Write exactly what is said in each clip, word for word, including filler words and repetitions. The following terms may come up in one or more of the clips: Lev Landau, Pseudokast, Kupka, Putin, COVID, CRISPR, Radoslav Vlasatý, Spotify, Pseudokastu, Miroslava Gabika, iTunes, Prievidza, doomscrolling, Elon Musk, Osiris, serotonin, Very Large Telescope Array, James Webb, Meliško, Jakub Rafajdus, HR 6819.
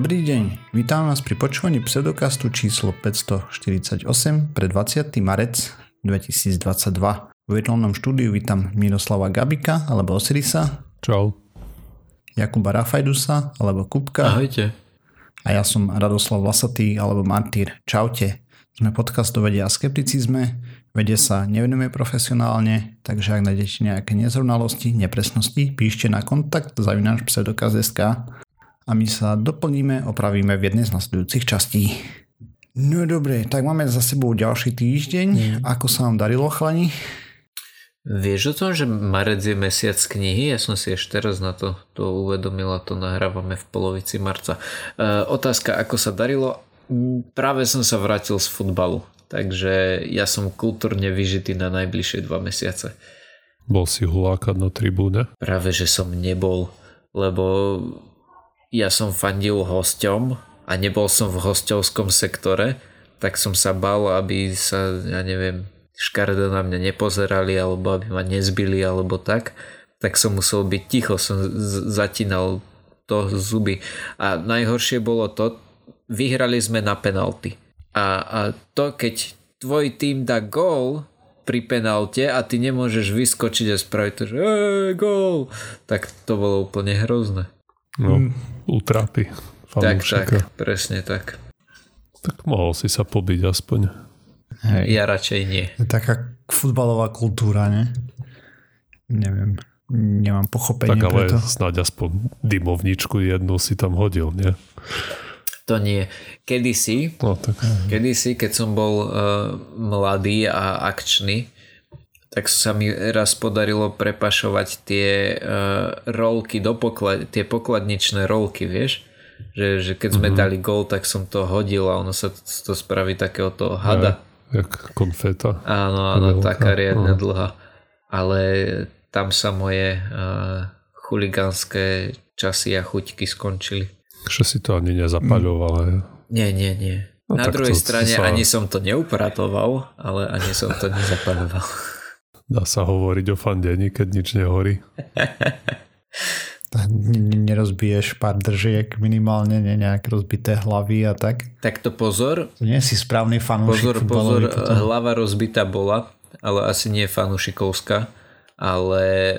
Dobrý deň, vítam vás pri počúvaní Pseudokastu číslo päťstoštyridsaťosem pre dvadsiateho marca dvetisícdvadsaťdva. V virtuálnom štúdiu vítam Miroslava Gabika alebo Osirisa. Čau. Jakuba Rafajdusa alebo Kupka. Ahojte. A ja som Radoslav Vlasatý alebo Mártir. Čaute. Sme podcast o vede a skepticizme. Vede sa nevenujeme profesionálne, takže ak nájdete nejaké nezrovnalosti, nepresnosti, píšte na kontakt zavináč pseudokaz bodka es ká a my sa doplníme, opravíme v jednej z nasledujúcich častí. No dobre, tak máme za sebou ďalší týždeň. Mm. Ako sa vám darilo, chlani? Vieš o tom, že marec je mesiac knihy? Ja som si ešte teraz na to, to uvedomila, to nahrávame v polovici marca. E, otázka, ako sa darilo? Práve som sa vrátil z futbalu. Takže ja som kultúrne vyžitý na najbližšie dva mesiace. Bol si hulákať na tribúne? Práve, že som nebol, lebo ja som fandil hosťom a nebol som v hosťovskom sektore, tak som sa bal, aby sa, ja neviem, škardo na mňa nepozerali, alebo aby ma nezbili, alebo tak. Tak som musel byť ticho, som z- zatínal to zuby. A najhoršie bolo to, vyhrali sme na penalty. A, a to, keď tvoj tým dá gól pri penalte a ty nemôžeš vyskočiť a spraviť to, že eee, gól, tak to bolo úplne hrozné. No, utrapy. Tak, tak, presne tak. Tak mohol si sa pobiť aspoň. Hej. Ja radšej nie. Taká futbalová kultúra, ne? Neviem. Nemám pochopenie pre to. Tak ale snáď aspoň dymovničku jednu si tam hodil, nie? To nie. Kedysi, no, tak... kedysi keď som bol uh, mladý a akčný, tak sa mi raz podarilo prepašovať tie uh, rolky do poklad- tie pokladničné rolky, vieš? Že, že keď sme mm-hmm. dali gól, tak som to hodil a ono sa to, to spraví takého toho hada. Ja, jak konfeta. Áno, áno, taká riadna no. dlhá. Ale tam sa moje uh, chuligánske časy a chuťky skončili. Že si to ani nezapaľoval. Nie, nie, nie. No, na druhej to, strane sa... ani som to neupratoval, ale ani som to nezapaľoval. Dá sa hovoriť o fandení, keď nič nehorí. Nerozbiješ pár držiek minimálne, ne, nejak rozbité hlavy a tak. Takto pozor. Nie si správny fanúšik. Pozor, pozor, hlava rozbitá bola, ale asi nie fanúšikovská. Ale e,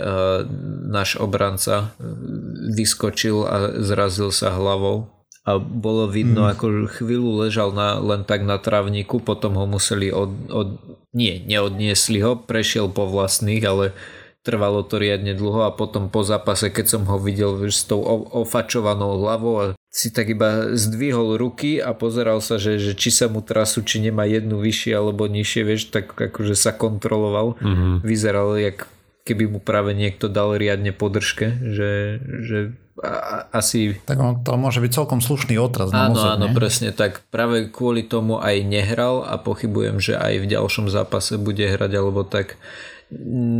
náš obranca vyskočil a zrazil sa hlavou a bolo vidno, mm. ako chvíľu ležal na, len tak na trávniku, potom ho museli od, od, nie, neodniesli ho, prešiel po vlastných, ale trvalo to riadne dlho a potom po zápase, keď som ho videl s tou ofačovanou hlavou a si tak iba zdvihol ruky a pozeral sa, že, že či sa mu trasu, či nemá jednu vyššie alebo nižšie, vieš, tak akože sa kontroloval, mm-hmm. vyzeral jak keby mu práve niekto dal riadne po držke, že, že a, asi... Tak on, to môže byť celkom slušný otraz. Áno, mozog, áno, nie? Presne tak. Práve kvôli tomu aj nehral a pochybujem, že aj v ďalšom zápase bude hrať, alebo tak.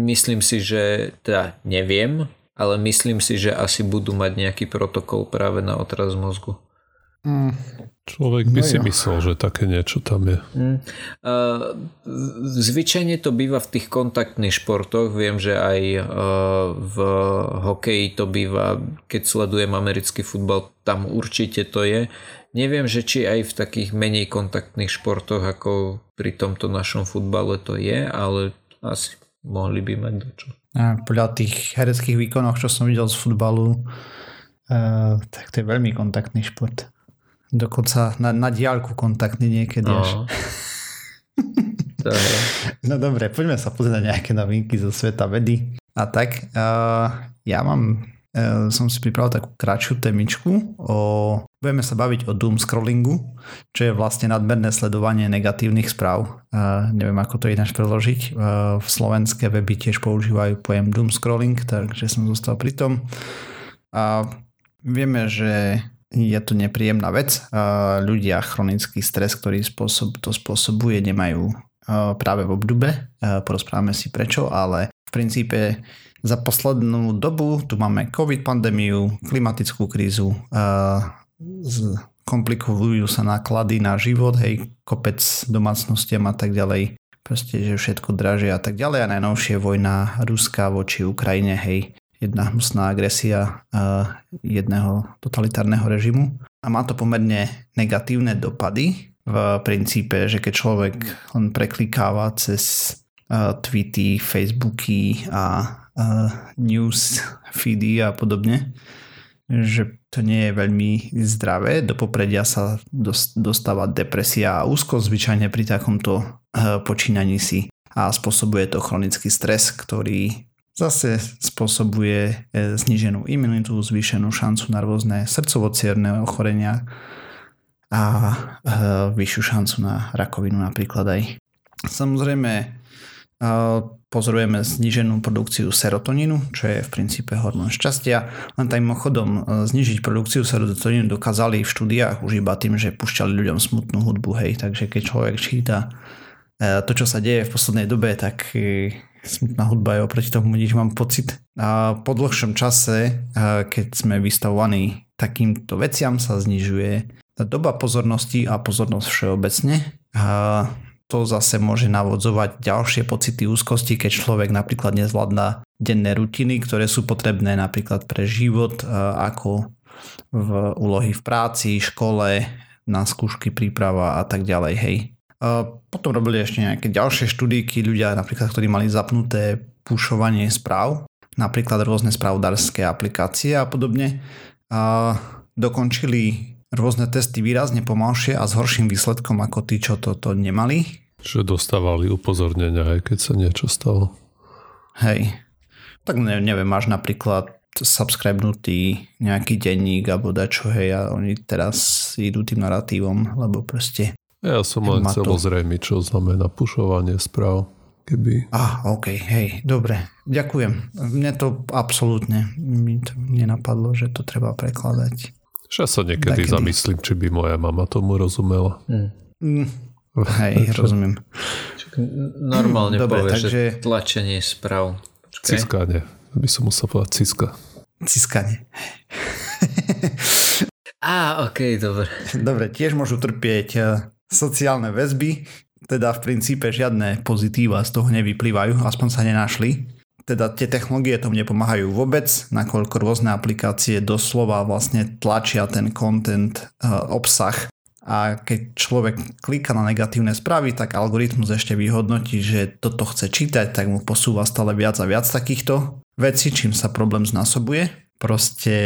Myslím si, že... Teda neviem, ale myslím si, že asi budú mať nejaký protokol práve na otraz mozgu. Mm. Človek by no si jo. myslel, že také niečo tam je. Zvyčajne to býva v tých kontaktných športoch. Viem, že aj v hokeji to býva, keď sledujem americký futbal, tam určite to je. Neviem, že či aj v takých menej kontaktných športoch, ako pri tomto našom futbale to je, ale asi mohli by mať dočo. Podľa tých hereckých výkonoch, čo som videl z futbalu, tak to je veľmi kontaktný šport. Dokonca na, na diaľku kontaktný niekedy až. No dobre, poďme sa pozrieť na nejaké novinky zo sveta vedy. A tak, uh, ja mám, uh, som si pripravil takú kratšiu témičku. O, budeme sa baviť o doomscrollingu, čo je vlastne nadmerné sledovanie negatívnych správ. Uh, neviem, ako to ináč preložiť. Uh, v slovenské weby tiež používajú pojem doomscrolling, takže som zostal pri tom. A vieme, že je to nepríjemná vec. Ľudia chronický stres, ktorý to spôsobuje, nemajú práve v obdube. Porozprávame si prečo, ale v princípe za poslednú dobu tu máme COVID pandémiu, klimatickú krízu, komplikujú sa náklady na život, hej, kopec domácnostiam a tak ďalej. Proste, že všetko dražie a tak ďalej. A najnovšie vojna Ruska voči Ukrajine, hej. jedna hnusná agresia jedného totalitárneho režimu. A má to pomerne negatívne dopady v princípe, že keď človek len preklikáva cez tweety, Facebooky a news feedy a podobne, že to nie je veľmi zdravé. Do popredia sa dostáva depresia a úzkosť zvyčajne pri takomto počínaní si a spôsobuje to chronický stres, ktorý zase spôsobuje zníženú imunitu, zvýšenú šancu na rôzne srdcovocievne ochorenia a vyššiu šancu na rakovinu napríklad aj. Samozrejme pozorujeme zníženú produkciu serotoninu, čo je v princípe hormón šťastia. Len tajmým chodom znižiť produkciu serotoninu dokázali v štúdiách už iba tým, že púšťali ľuďom smutnú hudbu. Hej. Takže keď človek číta to, čo sa deje v poslednej dobe, tak smutná hudba je oproti tomu nič, mám pocit. A po dlhšom čase, keď sme vystavovaní takýmto veciam, sa znižuje doba pozornosti a pozornosť všeobecne. A to zase môže navodzovať ďalšie pocity úzkosti, keď človek napríklad nezvládna denné rutiny, ktoré sú potrebné napríklad pre život, ako v úlohy v práci, škole, na skúšky, príprava a tak ďalej. Hej. Potom robili ešte nejaké ďalšie štúdíky ľudia, napríklad, ktorí mali zapnuté pušovanie správ, napríklad rôzne spravodárske aplikácie a podobne. A dokončili rôzne testy výrazne pomalšie a s horším výsledkom ako tí, čo toto nemali. Že dostávali upozornenia, aj keď sa niečo stalo. Hej. Tak neviem, máš napríklad subscribenutý nejaký denník alebo dačo, hej, a oni teraz idú tým naratívom, lebo proste... Ja som len chcel zrejmiť, čo znamená pušovanie správ, keby... Ah, ok, hej, dobre, ďakujem. Mne to absolútne, mi to nenapadlo, že to treba prekladať. Ja sa niekedy Takedy. zamyslím, či by moja mama tomu rozumela. Hmm. Mm. Hej, rozumiem. Normálne povieš, takže... že tlačenie správ. Počkej. Ciskanie. By som musel povedať ciska. Ciskanie. Á, okej, okay, dobre. Dobre, tiež môžu trpieť sociálne väzby, teda v princípe žiadne pozitíva z toho nevyplývajú, aspoň sa nenašli. Teda tie technológie tomu nepomáhajú vôbec, nakoľko rôzne aplikácie doslova vlastne tlačia ten content, obsah. A keď človek kliká na negatívne správy, tak algoritmus ešte vyhodnotí, že toto chce čítať, tak mu posúva stále viac a viac takýchto vecí, čím sa problém znásobuje. Proste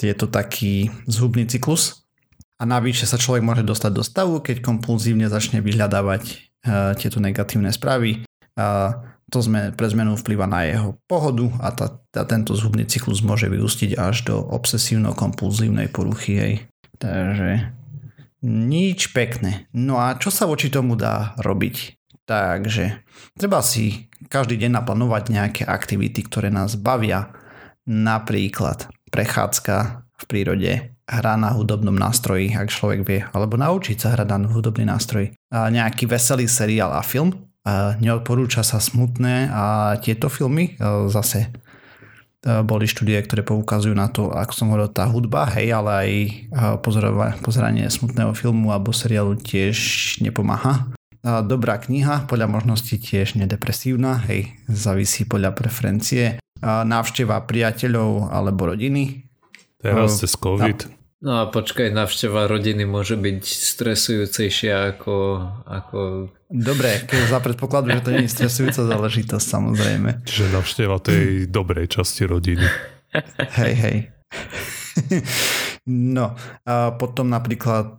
je to taký zhubný cyklus. A navyše sa človek môže dostať do stavu, keď kompulzívne začne vyhľadávať e, tieto negatívne správy. A to sme, pre zmenu vplyva na jeho pohodu a tá, tá, tento zhubný cyklus môže vyústiť až do obsesívno-kompulzívnej poruchy. Hej. Takže... nič pekné. No a čo sa voči tomu dá robiť? Takže treba si každý deň naplánovať nejaké aktivity, ktoré nás bavia. Napríklad prechádzka v prírode, hra na hudobnom nástroji, ak človek vie, alebo naučiť sa hrať na hudobný nástroj. A nejaký veselý seriál a film. A neodporúča sa smutné a tieto filmy zase... Boli štúdie, ktoré poukazujú na to, ako som hovoril, tá hudba, hej, ale aj pozeranie smutného filmu alebo seriálu tiež nepomáha. Dobrá kniha, podľa možnosti tiež nedepresívna, hej, závisí podľa preferencie. Návšteva priateľov alebo rodiny. Teraz cez COVID. Na... No a počkaj, návšteva rodiny môže byť stresujúcejšia ako... ako... Dobre, keď za predpokladu, že to nie je stresujúca záležitosť, samozrejme. Čiže návšteva tej dobrej časti rodiny. Hej, hej. No, a potom napríklad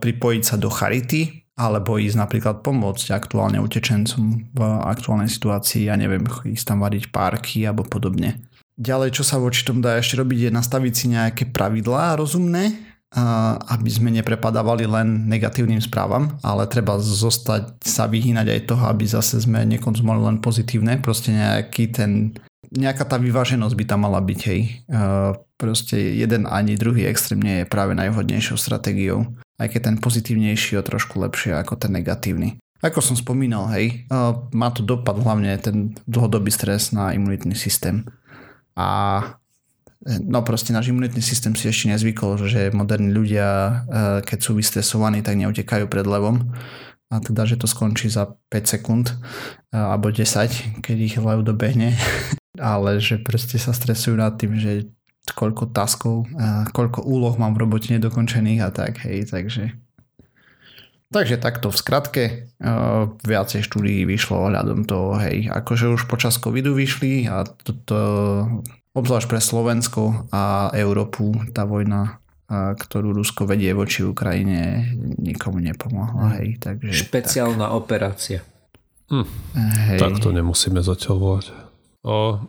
pripojiť sa do charity, alebo ísť napríklad pomôcť aktuálne utečencom v aktuálnej situácii, ja neviem, ísť tam variť párky alebo podobne. Ďalej, čo sa voči tomu dá ešte robiť, je nastaviť si nejaké pravidlá rozumné, aby sme neprepadávali len negatívnym správam, ale treba zostať sa vyhýnať aj toho, aby zase sme nekonzumovali len pozitívne, proste nejaký ten, nejaká tá vyváženosť by tam mala byť, hej. Proste jeden ani druhý extrém nie je práve najvhodnejšou stratégiou, aj keď ten pozitívnejší je trošku lepšie ako ten negatívny. Ako som spomínal, hej, má to dopad hlavne ten dlhodobý stres na imunitný systém. A no proste náš imunitný systém si ešte nezvykol, že moderní ľudia, keď sú vystresovaní, tak neutekajú pred levom. A teda, že to skončí za päť sekúnd alebo desať, keď ich lev dobehne. ale že proste sa stresujú nad tým, že koľko taskov, a koľko úloh mám v robote nedokončených a tak, hej, takže takže takto v skratke uh, viacej štúdií vyšlo ohľadom toho, hej, akože už počas covidu vyšli a toto obzvlášť pre Slovensko a Európu tá vojna, a ktorú Rusko vedie voči Ukrajine, nikomu nepomohla, hej, takže špeciálna tak. Operácia. Hm. Hej. Tak to nemusíme zatiaľ volať. O,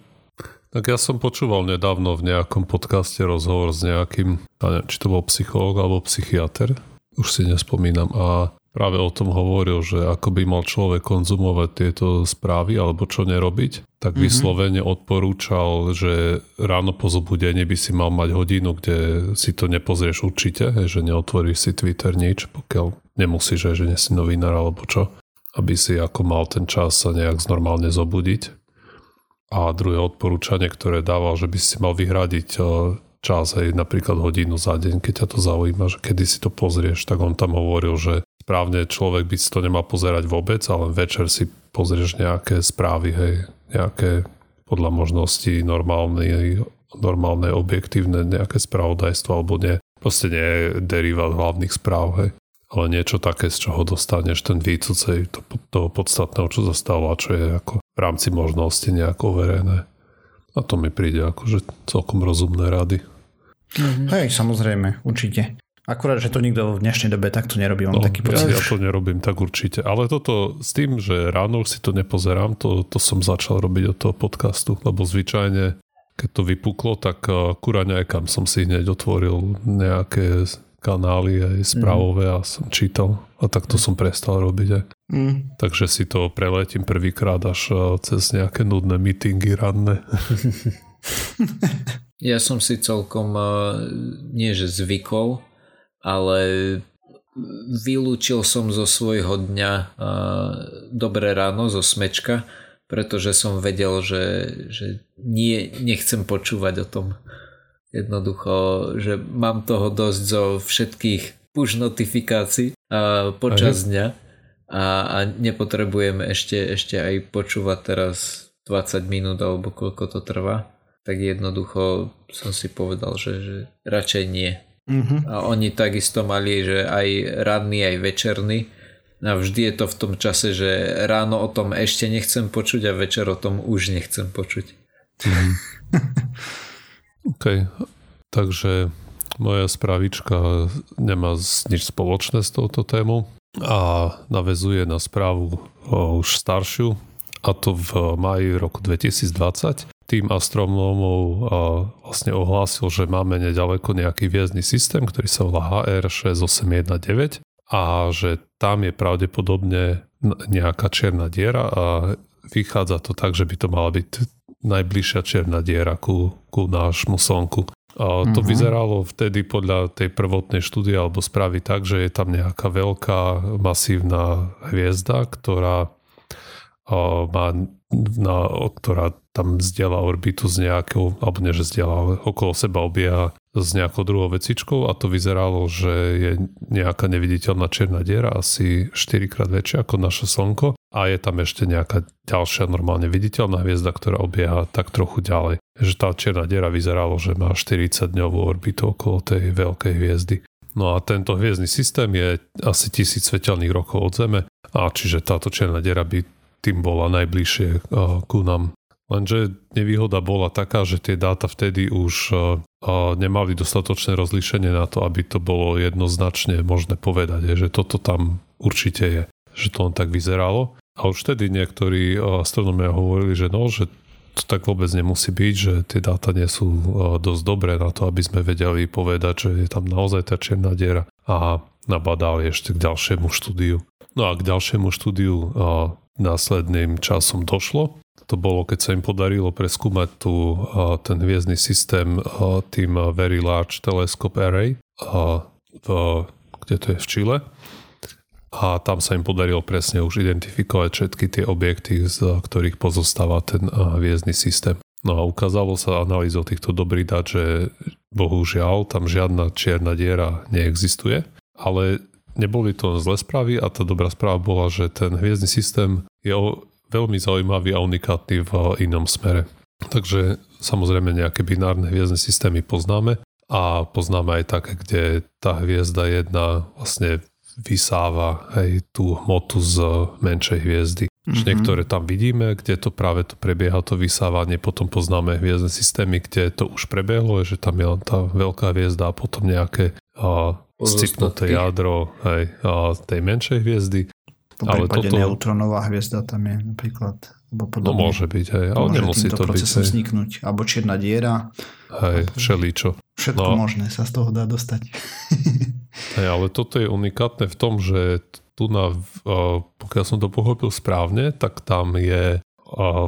tak ja som počúval nedávno v nejakom podcaste rozhovor s nejakým, či to bol psychológ alebo psychiater, už si nespomínam, a práve o tom hovoril, že ako by mal človek konzumovať tieto správy alebo čo nerobiť, tak mm-hmm. vyslovene odporúčal, že ráno po zobudení by si mal mať hodinu, kde si to nepozrieš určite, že neotvoríš si Twitter nič, pokiaľ nemusíš, že nie si novinár alebo čo, aby si ako mal ten čas sa nejak normálne zobudiť. A druhé odporúčanie, ktoré dával, že by si mal vyhradiť čas aj napríklad hodinu za deň, keď ťa to zaujíma, že kedy si to pozrieš, tak on tam hovoril, že správne človek by si to nemal pozerať vôbec, ale večer si pozrieš nejaké správy, hej, nejaké podľa možností normálne, normálne objektívne nejaké spravodajstvo, alebo nie, proste nie derivát hlavných správ, hej, ale niečo také, z čoho dostaneš ten výcucej to, toho podstatného, čo zastalo a čo je ako v rámci možnosti nejako overené. A to mi príde akože celkom rozumné rady. Mm-hmm. Hej, samozrejme, určite. Akurát, že to nikto v dnešnej dobe takto nerobí, mám no, taký pocit. Ja, ja to nerobím tak určite, ale toto s tým, že ráno si to nepozerám, to, to som začal robiť od toho podcastu, lebo zvyčajne, keď to vypuklo, tak akurát nejakam som si hneď otvoril nejaké kanály aj správové mm. a som čítal a takto mm. som prestal robiť aj. Mm. Takže si to preletím prvýkrát až cez nejaké nudné meetingy ranné. Ja som si celkom nie že zvykol, ale vylúčil som zo svojho dňa dobré ráno zo smečka, pretože som vedel, že, že nie, nechcem počúvať o tom. Jednoducho, že mám toho dosť zo všetkých push notifikácií počas dňa a, a nepotrebujem ešte, ešte aj počúvať teraz dvadsať minút alebo koľko to trvá. Tak jednoducho som si povedal, že, že radšej nie. Uh-huh. A oni takisto mali, že aj ranný, aj večerný. A vždy je to v tom čase, že ráno o tom ešte nechcem počuť a večer o tom už nechcem počuť. Mm. OK. Takže moja správička nemá nič spoločné s touto témou a navezuje na správu už staršiu, a to v máji roku dvetisícdvadsať. Tým astronómov vlastne ohlásil, že máme neďaleko nejaký hviezdny systém, ktorý sa volá H R šesť osem jedna deväť a že tam je pravdepodobne nejaká čierna diera a vychádza to tak, že by to mala byť najbližšia čierna diera ku, ku nášmu slnku. A to mm-hmm. vyzeralo vtedy podľa tej prvotnej štúdie alebo správy tak, že je tam nejaká veľká masívna hviezda, ktorá má na, ktorá tam zdieľa orbitu z nejakou, alebo nie, že zdieľa, okolo seba obieha s nejakou druhou vecičkou a to vyzeralo, že je nejaká neviditeľná čierna diera, asi štyrikrát väčšia ako naše slnko a je tam ešte nejaká ďalšia normálne viditeľná hviezda, ktorá obieha tak trochu ďalej. Že tá čierna diera vyzeralo, že má štyridsaťdňovú orbitu okolo tej veľkej hviezdy. No a tento hviezdny systém je asi tisíc svetelných rokov od Zeme a čiže táto čierna diera by tým bola najbližšie uh, ku nám. Lenže nevýhoda bola taká, že tie dáta vtedy už uh, uh, nemali dostatočné rozlíšenie na to, aby to bolo jednoznačne možné povedať, je, že toto tam určite je, že to len tak vyzeralo. A už vtedy niektorí uh, astronómia hovorili, že no, že to tak vôbec nemusí byť, že tie dáta nie sú uh, dosť dobré na to, aby sme vedeli povedať, že je tam naozaj tá čierna diera a nabadali ešte k ďalšiemu štúdiu. No a k ďalšiemu štúdiu uh, následným časom došlo. To bolo, keď sa im podarilo preskúmať tu ten hviezdny systém tým Very Large Telescope Array, a v, kde to je v Čile. A tam sa im podarilo presne už identifikovať všetky tie objekty, z ktorých pozostáva ten hviezdny systém. No a ukázalo sa analýzou týchto dobrých dát, že bohužiaľ tam žiadna čierna diera neexistuje, ale neboli to zlé správy a tá dobrá správa bola, že ten hviezdny systém je veľmi zaujímavý a unikátny v inom smere. Takže samozrejme nejaké binárne hviezdne systémy poznáme a poznáme aj také, kde tá hviezda jedna vlastne vysáva aj tú hmotu z menšej hviezdy. Mm-hmm. Niektoré tam vidíme, kde to práve to prebieha to vysávanie, potom poznáme hviezdne systémy, kde to už prebehlo, že tam je len tá veľká hviezda a potom nejaké a, scipnuté jadro aj, a, tej menšej hviezdy. Po prípade toto... neutronová hviezda tam je napríklad. No môže byť, hej, ale nemusí to byť. Môže týmto procesom vzniknúť, alebo čierna diera. Hej, všeličo. Všetko no. možné sa z toho dá dostať. Hej, ale toto je unikátne v tom, že tu na, pokiaľ som to pochopil správne, tak tam je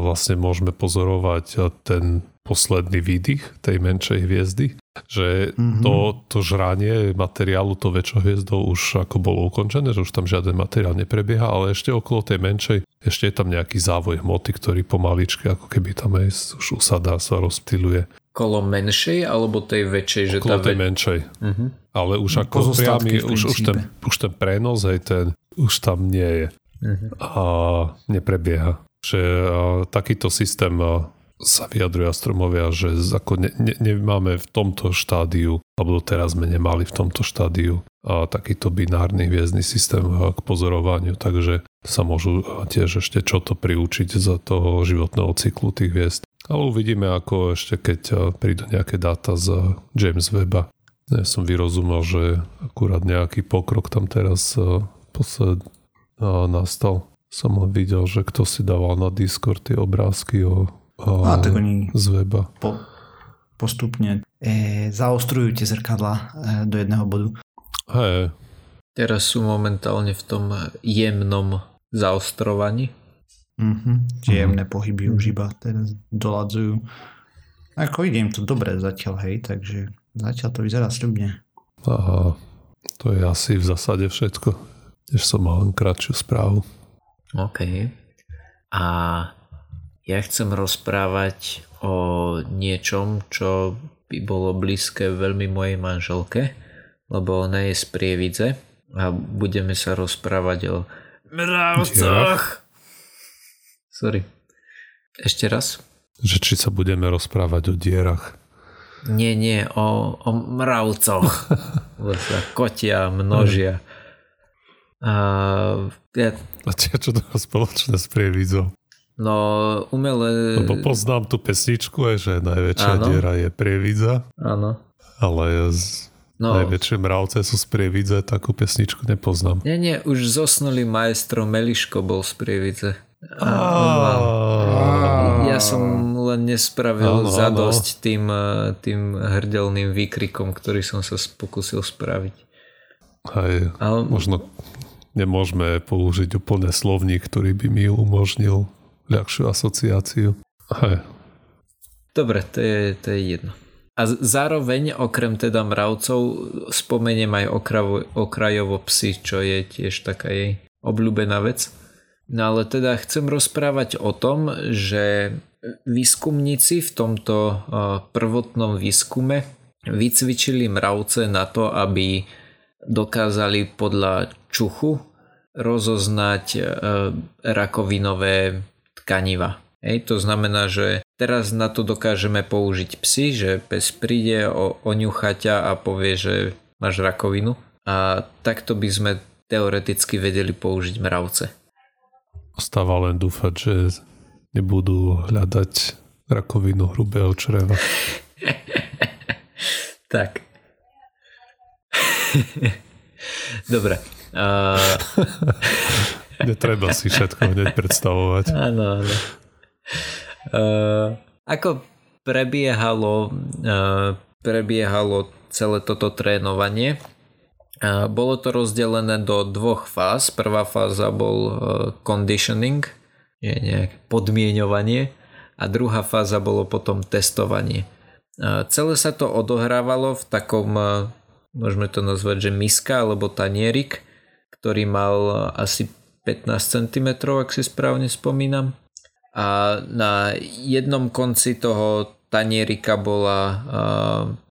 vlastne môžeme pozorovať ten posledný výdych tej menšej hviezdy, že mm-hmm. to, to žranie materiálu to väčšou hviezdou už ako bolo ukončené, že už tam žiaden materiál neprebieha, ale ešte okolo tej menšej ešte je tam nejaký závoj hmoty, ktorý pomaličky ako keby tam aj už usadá sa rozptýľuje. Kolo menšej alebo tej väčšej? Okolo že tá tej ve... menšej. Mm-hmm. Ale už ako priamy, už, už, ten, už ten prenos aj ten už tam nie je. Mm-hmm. A neprebieha. Že a, takýto systém a, sa vyjadrujú astronomovia, že ako ne, ne, nemáme v tomto štádiu, alebo teraz sme nemali v tomto štádiu a, takýto binárny hviezdny systém a, k pozorovaniu, takže sa môžu a, tiež ešte čo to priučiť za toho životného cyklu tých hviezd. Ale uvidíme, ako ešte keď prídu nejaké dáta z James Webba. Ja som vyrozumel, že akurát nejaký pokrok tam teraz posled nastal. Som len videl, že kto si dával na Discord tie obrázky o, o, a, z Webba. Po, postupne e, zaostrujú tie zrkadlá e, do jedného bodu. Hej. Teraz sú momentálne v tom jemnom zaostrovaní. Mm-hmm. Čiže jemné pohyby už iba teraz doladzujú. Ako ide im to dobre zatiaľ, hej, takže zatiaľ to vyzerá sľubne. Aha, to je asi v zásade všetko. Tiež som mal len kratšiu správu. OK. A ja chcem rozprávať o niečom, čo by bolo blízke veľmi mojej manželke, lebo ona je z Prievidze a budeme sa rozprávať o mravcoch. Sorry. Ešte raz. Že či sa budeme rozprávať o dierach. Nie, nie, o, o mravcoch. Vlastne kotia, množia. A, ja... A čo to má spoločné s Prievidzou? No, umelé... Lebo poznám tú pesničku, je, že najväčšia ano. Diera je Prievidza. Áno. Ale z... no. najväčšie mravce sú z Prievidze, takú pesničku nepoznám. Nie, nie, už zosnulý majstro Meliško bol z Prievidze. A mal, ja som len nespravil ano, zadosť ano. Tým, tým hrdelným výkrikom, ktorý som sa pokúsil spraviť. Hej, ale... možno nemôžeme použiť úplne slovník, ktorý by mi umožnil ľahšiu asociáciu. Hej. Dobre, to je, to je jedno. A zároveň okrem teda mravcov spomeniem aj okravo, okrajovo psy, čo je tiež taká jej obľúbená vec. No ale teda chcem rozprávať o tom, že výskumníci v tomto prvotnom výskume vycvičili mravce na to, aby dokázali podľa čuchu rozoznať rakovinové tkaniva. Hej, to znamená, že teraz na to dokážeme použiť psi, že pes príde, oňucha ťa a povie, že máš rakovinu. A takto by sme teoreticky vedeli použiť mravce. Ostáva len dúfať, že nebudú hľadať rakovinu hrubého čreva. Tak. Dobre. Uh... Netreba si všetko hneď predstavovať. Áno, áno. Uh, ako prebiehalo, uh, prebiehalo celé toto trénovanie? Bolo to rozdelené do dvoch fáz. Prvá fáza bol conditioning, je nejaké podmieňovanie, a druhá fáza bolo potom testovanie. Celé sa to odohrávalo v takom, môžeme to nazvať, že miska alebo tanierik, ktorý mal asi pätnásť centimetrov, ak si správne spomínam. A na jednom konci toho tanierika bola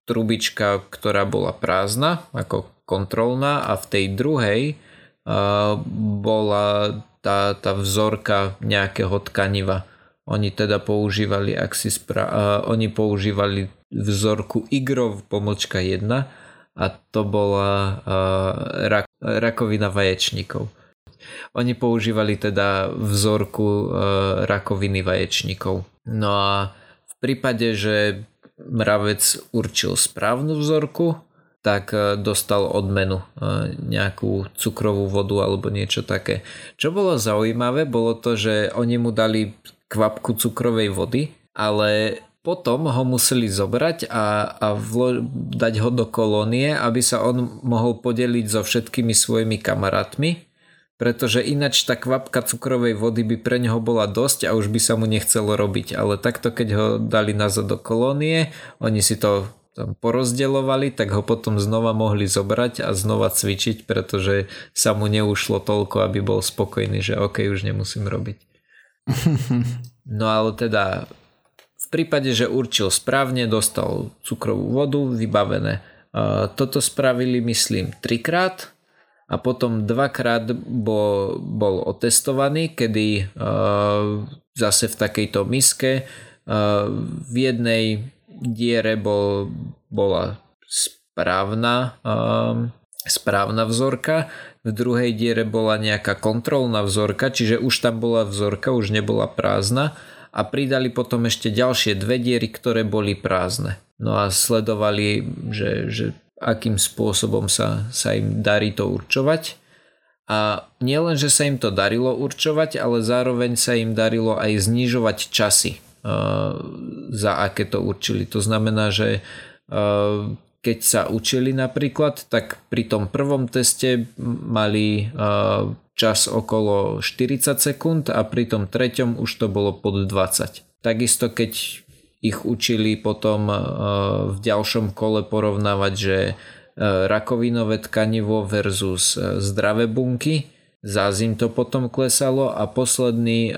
trubička, ktorá bola prázdna, ako kontrolná, a v tej druhej uh, bola tá, tá vzorka nejakého tkaniva. Oni teda používali, ak si spra- uh, oni používali vzorku igrov pomočka jedna a to bola uh, rak- rakovina vaječníkov. Oni používali teda vzorku uh, rakoviny vaječníkov. No a v prípade, že mravec určil správnu vzorku, tak dostal odmenu, nejakú cukrovú vodu alebo niečo také. Čo bolo zaujímavé, bolo to, že oni mu dali kvapku cukrovej vody, ale potom ho museli zobrať a, a vlo- dať ho do kolónie, aby sa on mohol podeliť so všetkými svojimi kamarátmi, pretože ináč tá kvapka cukrovej vody by pre neho bola dosť a už by sa mu nechcelo robiť. Ale takto, keď ho dali nazad do kolónie, oni si to tam porozdeľovali, tak ho potom znova mohli zobrať a znova cvičiť, pretože sa mu neušlo toľko, aby bol spokojný, že OK, už nemusím robiť. No ale teda v prípade, že určil správne, dostal cukrovú vodu, vybavené. Toto spravili, myslím, trikrát a potom dvakrát bol, bol otestovaný, kedy zase v takejto miske v jednej diere bol, bola správna, um, správna vzorka, v druhej diere bola nejaká kontrolná vzorka, čiže už tam bola vzorka, už nebola prázdna a pridali potom ešte ďalšie dve diery, ktoré boli prázdne. No a sledovali, že, že akým spôsobom sa, sa im darí to určovať. A nielen, že sa im to darilo určovať, ale zároveň sa im darilo aj znižovať časy, za aké to určili. To znamená, že keď sa učili napríklad, tak pri tom prvom teste mali čas okolo štyridsať sekúnd a pri tom treťom už to bolo pod dvadsať. Takisto keď ich učili potom v ďalšom kole porovnávať, že rakovinové tkanivo versus zdravé bunky, zás im to potom klesalo a posledný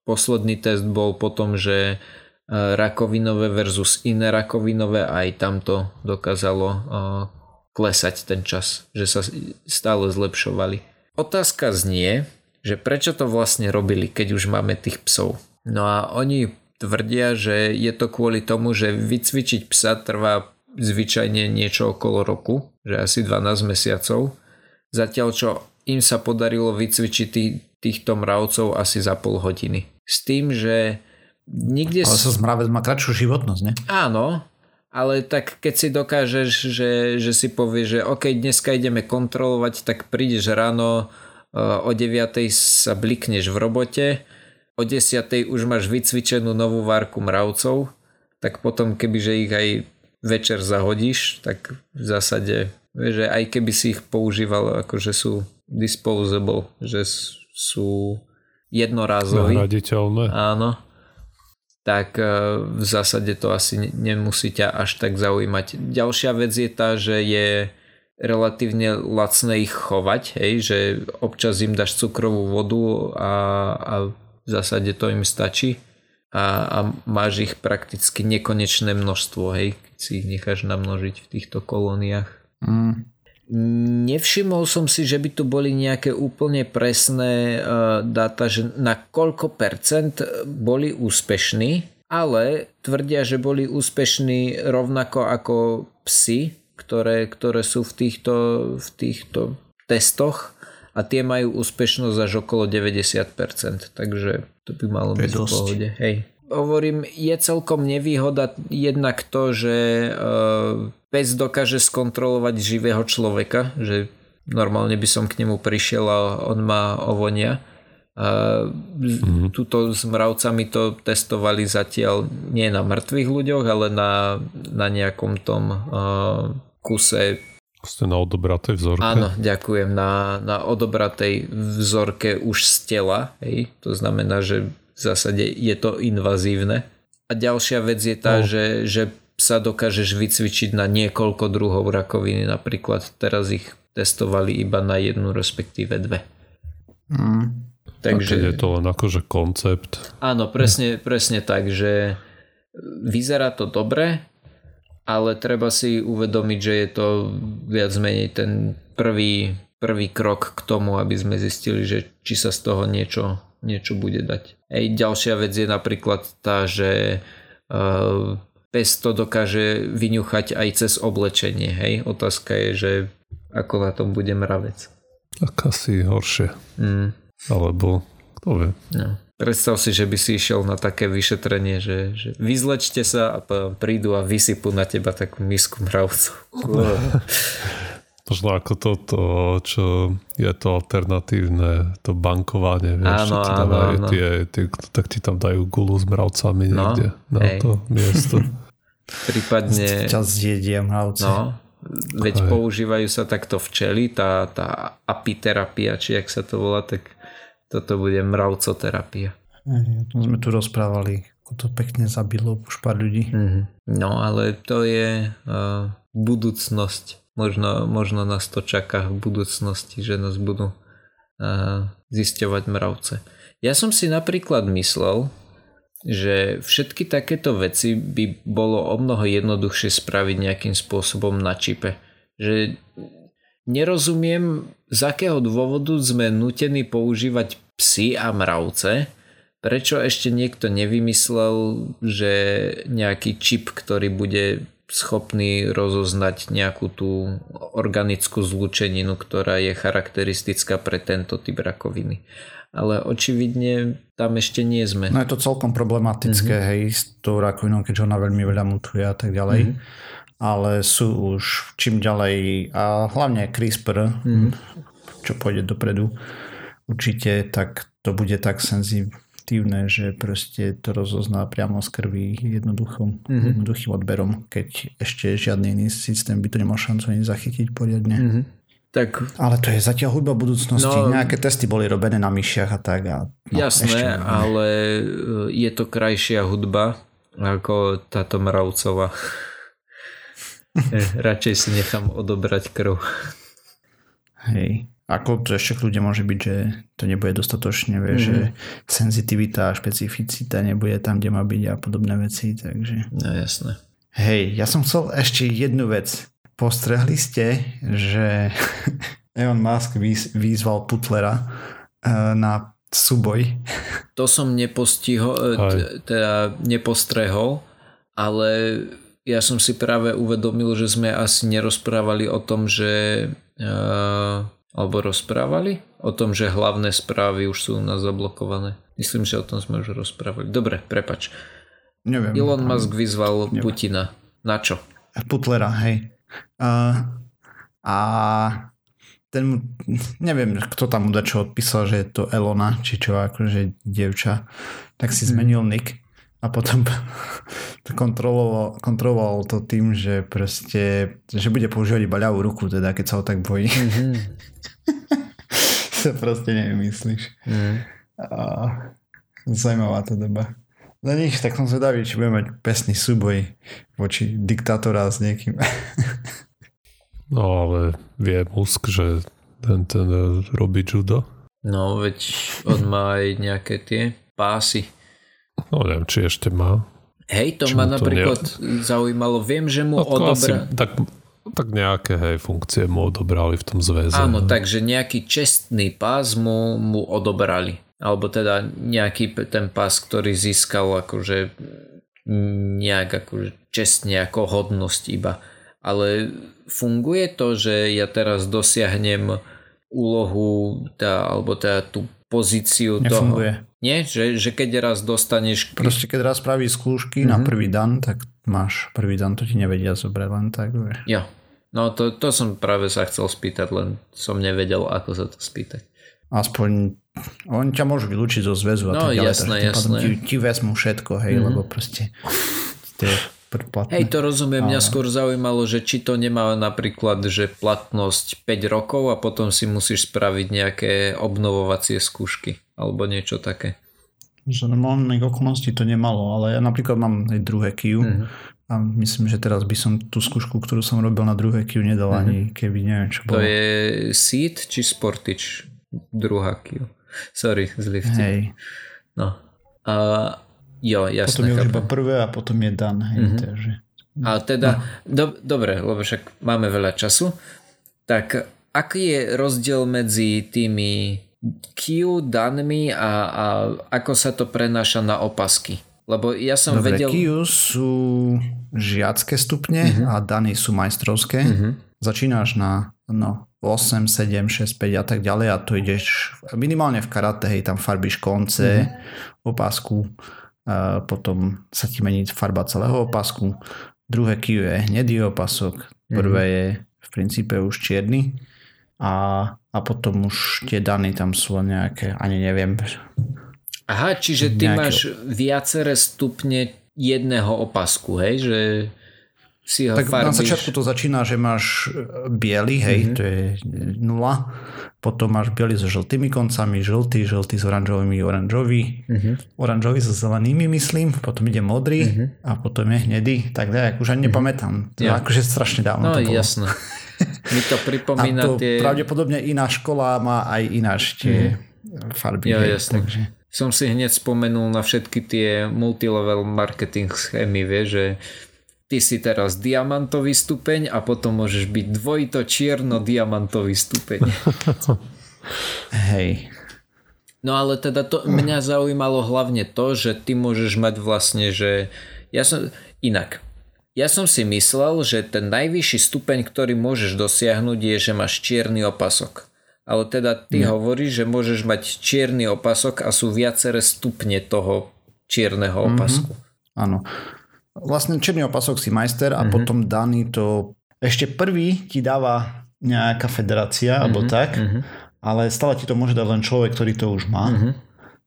Posledný test bol potom, že rakovinové versus iné rakovinové, aj tamto dokázalo klesať ten čas, že sa stále zlepšovali. Otázka znie, že prečo to vlastne robili, keď už máme tých psov. No a oni tvrdia, že je to kvôli tomu, že vycvičiť psa trvá zvyčajne niečo okolo roku, že asi dvanásť mesiacov, zatiaľ čo im sa podarilo vycvičiť tých týchto mravcov asi za pol hodiny. S tým, že nikde... Ale sa mravec má kratšiu životnosť, ne? Áno, ale tak keď si dokážeš, že, že si povieš, že OK, dneska ideme kontrolovať, tak prídeš ráno, o deviatej sa blikneš v robote, o desiatej už máš vycvičenú novú várku mravcov, tak potom kebyže ich aj večer zahodíš, tak v zásade, že aj keby si ich používal, akože sú disposable, že sú jednorázové. Nahraditeľné. Áno. Tak v zásade to asi nemusí ťa až tak zaujímať. Ďalšia vec je tá, že je relatívne lacné ich chovať, hej, že občas im dáš cukrovú vodu a, a v zásade to im stačí a, a máš ich prakticky nekonečné množstvo, hej, keď si ich necháš namnožiť v týchto kolóniách. Mm. Nevšimol som si, že by tu boli nejaké úplne presné dáta, že na koľko percent boli úspešní, ale tvrdia, že boli úspešní rovnako ako psi, ktoré, ktoré sú v týchto, v týchto testoch a tie majú úspešnosť až okolo deväťdesiat percent, takže to by malo byť v pohode. Hej. Hovorím, je celkom nevýhoda jednak to, že pes dokáže skontrolovať živého človeka, že normálne by som k nemu prišiel a on ma ovonia. Mm-hmm. Tuto s mravcami to testovali zatiaľ nie na mŕtvych ľuďoch, ale na, na nejakom tom uh, kuse. Ste na odobratej vzorke? Áno, ďakujem. Na, na odobratej vzorke už z tela. Hej. To znamená, že v zásade je to invazívne. A ďalšia vec je tá, no. že, že psa dokážeš vycvičiť na niekoľko druhov rakoviny. Napríklad teraz ich testovali iba na jednu, respektíve dve. Mm. Takže je to len akože koncept. Áno, presne, presne tak, že vyzerá to dobre, ale treba si uvedomiť, že je to viac menej ten prvý, prvý krok k tomu, aby sme zistili, že či sa z toho niečo niečo bude dať. Ej, ďalšia vec je napríklad tá, že uh, pes to dokáže vyňuchať aj cez oblečenie. Hej? Otázka je, že ako na tom bude mravec. Tak asi horšie. Mm. Alebo kto vie. No. Predstav si, že by si išiel na také vyšetrenie, že, že vyzlečte sa a prídu a vysypú na teba takú misku mravcov. Možno ako toto, čo je to alternatívne, to bankovanie, vieš, áno, čo ti tam áno, aj áno. Tie, tie, tak ti tam dajú gulu s mravcami niekde no, na hej. To miesto. Prípadne... Ťa zjedia mravce. No, veď aj. Používajú sa takto včely, tá, tá apiterapia, či jak sa to volá, tak... Toto bude mravcoterapia. O tom sme tu rozprávali, ako to pekne zabilo už pár ľudí. Mm-hmm. No ale to je uh, budúcnosť. Možno, možno nás to čaká v budúcnosti, že nás budú uh, zisťovať mravce. Ja som si napríklad myslel, že všetky takéto veci by bolo omnoho jednoduchšie spraviť nejakým spôsobom na čipe. Že... Nerozumiem, z akého dôvodu sme nútení používať psy a mravce. Prečo ešte niekto nevymyslel, že nejaký čip, ktorý bude schopný rozoznať nejakú tú organickú zlúčeninu, ktorá je charakteristická pre tento typ rakoviny. Ale očividne tam ešte nie sme. No je to celkom problematické, mm-hmm. hej, s tou rakovinou, keďže ona veľmi veľa mutuje a tak ďalej. Mm-hmm. Ale sú už čím ďalej a hlavne CRISPR, mm. čo pôjde dopredu, určite tak to bude tak senzitívne, že proste to rozozná priamo z krvi jednoduchým, mm. jednoduchým odberom, keď ešte žiadny iný systém by to nemal šancu ani zachytiť poriadne. Mm. Tak, ale to je zatiaľ hudba budúcnosti. No, nejaké testy boli robené na myšiach a tak. A, no, jasné, ale je to krajšia hudba ako táto mravcová. Radšej si nechám odobrať krv. Hej. Ako to ešte k ľudia môže byť, že to nebude dostatočne, vie, mm. že senzitivita a špecificita nebude tam, kde má byť a podobné veci, takže... No jasné. Hej, ja som chcel ešte jednu vec. Postrehli ste, že Elon Musk vyzval Putlera na súboj. To som nepostihol, teda nepostrehol, ale... Ja som si práve uvedomil, že sme asi nerozprávali o tom, že uh, alebo rozprávali o tom, že hlavné správy už sú u nás zablokované. Myslím, že o tom sme už rozprávali. Dobre, prepač. Neviem. Elon Musk vyzval neviem. Putina. Na čo? Putlera, hej. Uh, a ten, neviem, kto tam uda čo odpísal, že je to Elona, či čo, akože dievča. Tak si zmenil nick. A potom to kontroloval, kontroloval to tým, že proste, že bude používať iba ľavú ruku, teda keď sa ho tak bojí. Mm-hmm. To proste nevymyslíš. Mm. A, zajímavá to doba. Za nich tak som zvedavý, či budeme mať pesný súboj voči diktátora s niekým. No ale vie Musk, že ten, ten robí judo. No veď on má aj nejaké tie pásy. No neviem, či ešte má. Hej, to či ma to napríklad ne... zaujímalo. Viem, že mu no, odobrali... Tak, tak nejaké hej, funkcie mu odobrali v tom zväze. Áno, takže nejaký čestný pás mu, mu odobrali. Alebo teda nejaký ten pás, ktorý získal akože nejak akože čestne ako hodnosť iba. Ale funguje to, že ja teraz dosiahnem úlohu tá, alebo teda tú pozíciu nefunguje. Toho... Nie? Že, že keď raz dostaneš... Proste keď raz spravíš skúšky mm-hmm. na prvý dan, tak máš prvý dan, to ti nevedia zobrať len tak. Jo. No to, to som práve sa chcel spýtať, len som nevedel, ako sa to spýtať. Aspoň oni ťa môžu vylúčiť zo zväzu. No jasné, jasné. Ti, ti vezmu všetko, hej, mm-hmm. lebo proste to je predplatné. Hej, to rozumiem, ale... mňa skôr zaujímalo, že či to nemá napríklad, že platnosť päť rokov a potom si musíš spraviť nejaké obnovovacie skúšky. Alebo niečo také. Že normálnych okolností to nemalo, ale ja napríklad mám aj druhé Q uh-huh. a myslím, že teraz by som tú skúšku, ktorú som robil na druhé Q nedal uh-huh. ani keby neviem čo bolo. To je Seed či Sportage? Druhá Q. Sorry, zliftil. Hej. No. A jo, jasné. Potom je už iba prvé a potom je dan. Hej, uh-huh. takže. A teda, no. do, dobre, lebo však máme veľa času. Tak aký je rozdiel medzi tými Q danmi a, a ako sa to prenáša na opasky. Lebo ja som Dobre, vedel... Q sú žiacké stupne uh-huh. a dany sú majstrovské. Uh-huh. Začínaš na no, osem, sedem, šesť, päť a tak ďalej a to ideš minimálne v karate, hej, tam farbíš konce, uh-huh. opasku, a potom sa ti mení farba celého opasku. Druhé Q je hnedý opasok, prvé uh-huh. je v princípe už čierny a, a potom už tie dany tam sú nejaké, ani neviem... Aha, čiže ty nejaké... máš viaceré stupne jedného opasku, hej? Že si ho tak farbíš... Na začiatku to začína, že máš biely, hej, mm-hmm. to je nula. Potom máš biely so žltými koncami, žltý, žltý s oranžovými, oranžový. Mm-hmm. Oranžový so zelenými, myslím. Potom ide modrý mm-hmm. a potom je hnedý. Tak daj, už ani nepamätám. To ja. Akože strašne dávno no, to bolo. No jasné. Mi to pripomína to tie... Pravdepodobne iná škola má aj ináč tie mm-hmm. farby. Ja, jasné. Takže... Som si hneď spomenul na všetky tie multilevel marketing schémy, vie, že ty si teraz diamantový stupeň a potom môžeš byť dvojito čierno-diamantový stupeň. Hej. No ale teda to mňa zaujímalo hlavne to, že ty môžeš mať vlastne, že ja som inak. Ja som si myslel, že ten najvyšší stupeň, ktorý môžeš dosiahnuť je, že máš čierny opasok. Ale teda ty no. hovoríš, že môžeš mať čierny opasok a sú viaceré stupne toho čierneho opasku. Mm-hmm. Áno. Vlastne čierny opasok si majster a mm-hmm. potom daný to... Ešte prvý ti dáva nejaká federácia mm-hmm. alebo tak, mm-hmm. ale stále ti to môže dať len človek, ktorý to už má. Mm-hmm.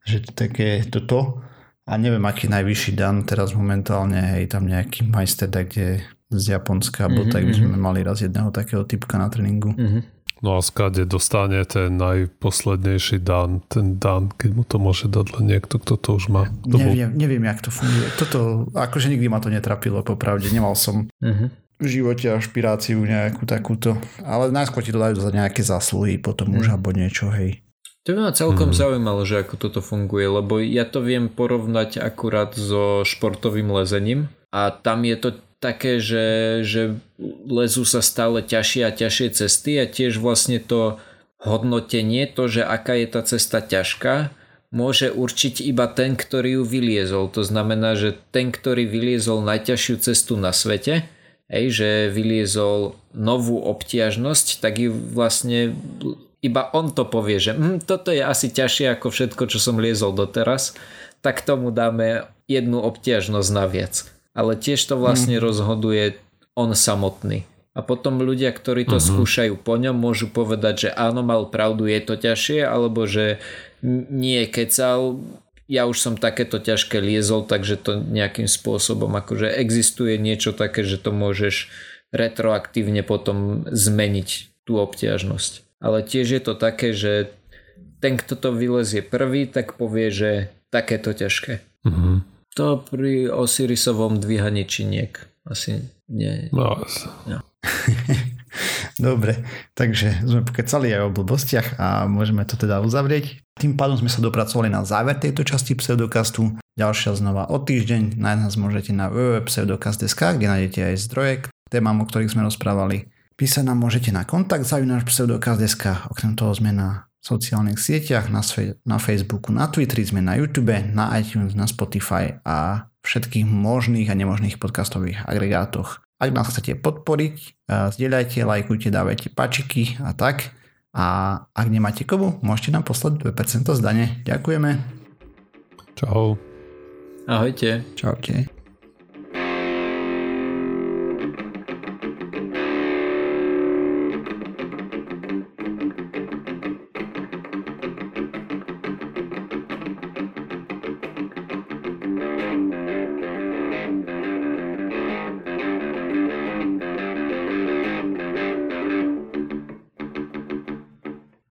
Že to také toto. A neviem, aký najvyšší dan teraz momentálne, hej, tam nejaký majster tak, kde z Japonska alebo mm-hmm. tak by sme mali raz jedného takého typka na tréningu. Mm-hmm. No a skade dostane ten najposlednejší dan, ten dan, keď mu to môže dať len niekto, kto to už má. Kto neviem, bol... neviem, jak to funguje. Toto, akože nikdy ma to netrapilo, popravde. Nemal som uh-huh. v živote ašpiráciu nejakú takúto. Ale najskôr ti to dajú za nejaké zásluhy, potom uh-huh. už alebo niečo, hej. To by ma celkom uh-huh. zaujímalo, že ako toto funguje, lebo ja to viem porovnať akurát so športovým lezením a tam je to také, že, že lezú sa stále ťažšie a ťažšie cesty a tiež vlastne to hodnotenie, to, že aká je tá cesta ťažká, môže určiť iba ten, ktorý ju vyliezol. To znamená, že ten, ktorý vyliezol najťažšiu cestu na svete, hej, že vyliezol novú obťažnosť, tak ju vlastne iba on to povie, že hm, toto je asi ťažšie ako všetko, čo som liezol doteraz, tak tomu dáme jednu obťažnosť naviac. Ale tiež to vlastne hmm. rozhoduje on samotný. A potom ľudia, ktorí to uh-huh. skúšajú po ňom, môžu povedať, že áno, mal pravdu, je to ťažšie, alebo že nie kecal, ja už som takéto ťažké liezol, takže to nejakým spôsobom, akože existuje niečo také, že to môžeš retroaktívne potom zmeniť tú obťažnosť. Ale tiež je to také, že ten, kto to vylezie prvý, tak povie, že takéto ťažké. Uh-huh. To pri Osirisovom dvíhaní činiek. Asi nie. No. No. Dobre, takže sme pokecali aj o blbostiach a môžeme to teda uzavrieť. Tým pádom sme sa dopracovali na záver tejto časti Pseudokastu. Ďalšia znova o týždeň. Nájsť nás môžete na w w w bodka pseudokast bodka es ká, kde nájdete aj zdroje k témam, o ktorých sme rozprávali. Písať nám môžete na kontakt zavináč pseudokast bodka es ká. Okrem toho sme na sociálnych sieťach, na, sve, na Facebooku, na Twitteri, sme na YouTube, na iTunes, na Spotify a všetkých možných a nemožných podcastových agregátoch. Ak nás chcete podporiť, zdieľajte, lajkujte, dávajte páčiky a tak. A ak nemáte komu, môžete nám poslať dve percentá zdane. Ďakujeme. Čau. Ahojte. Čaute.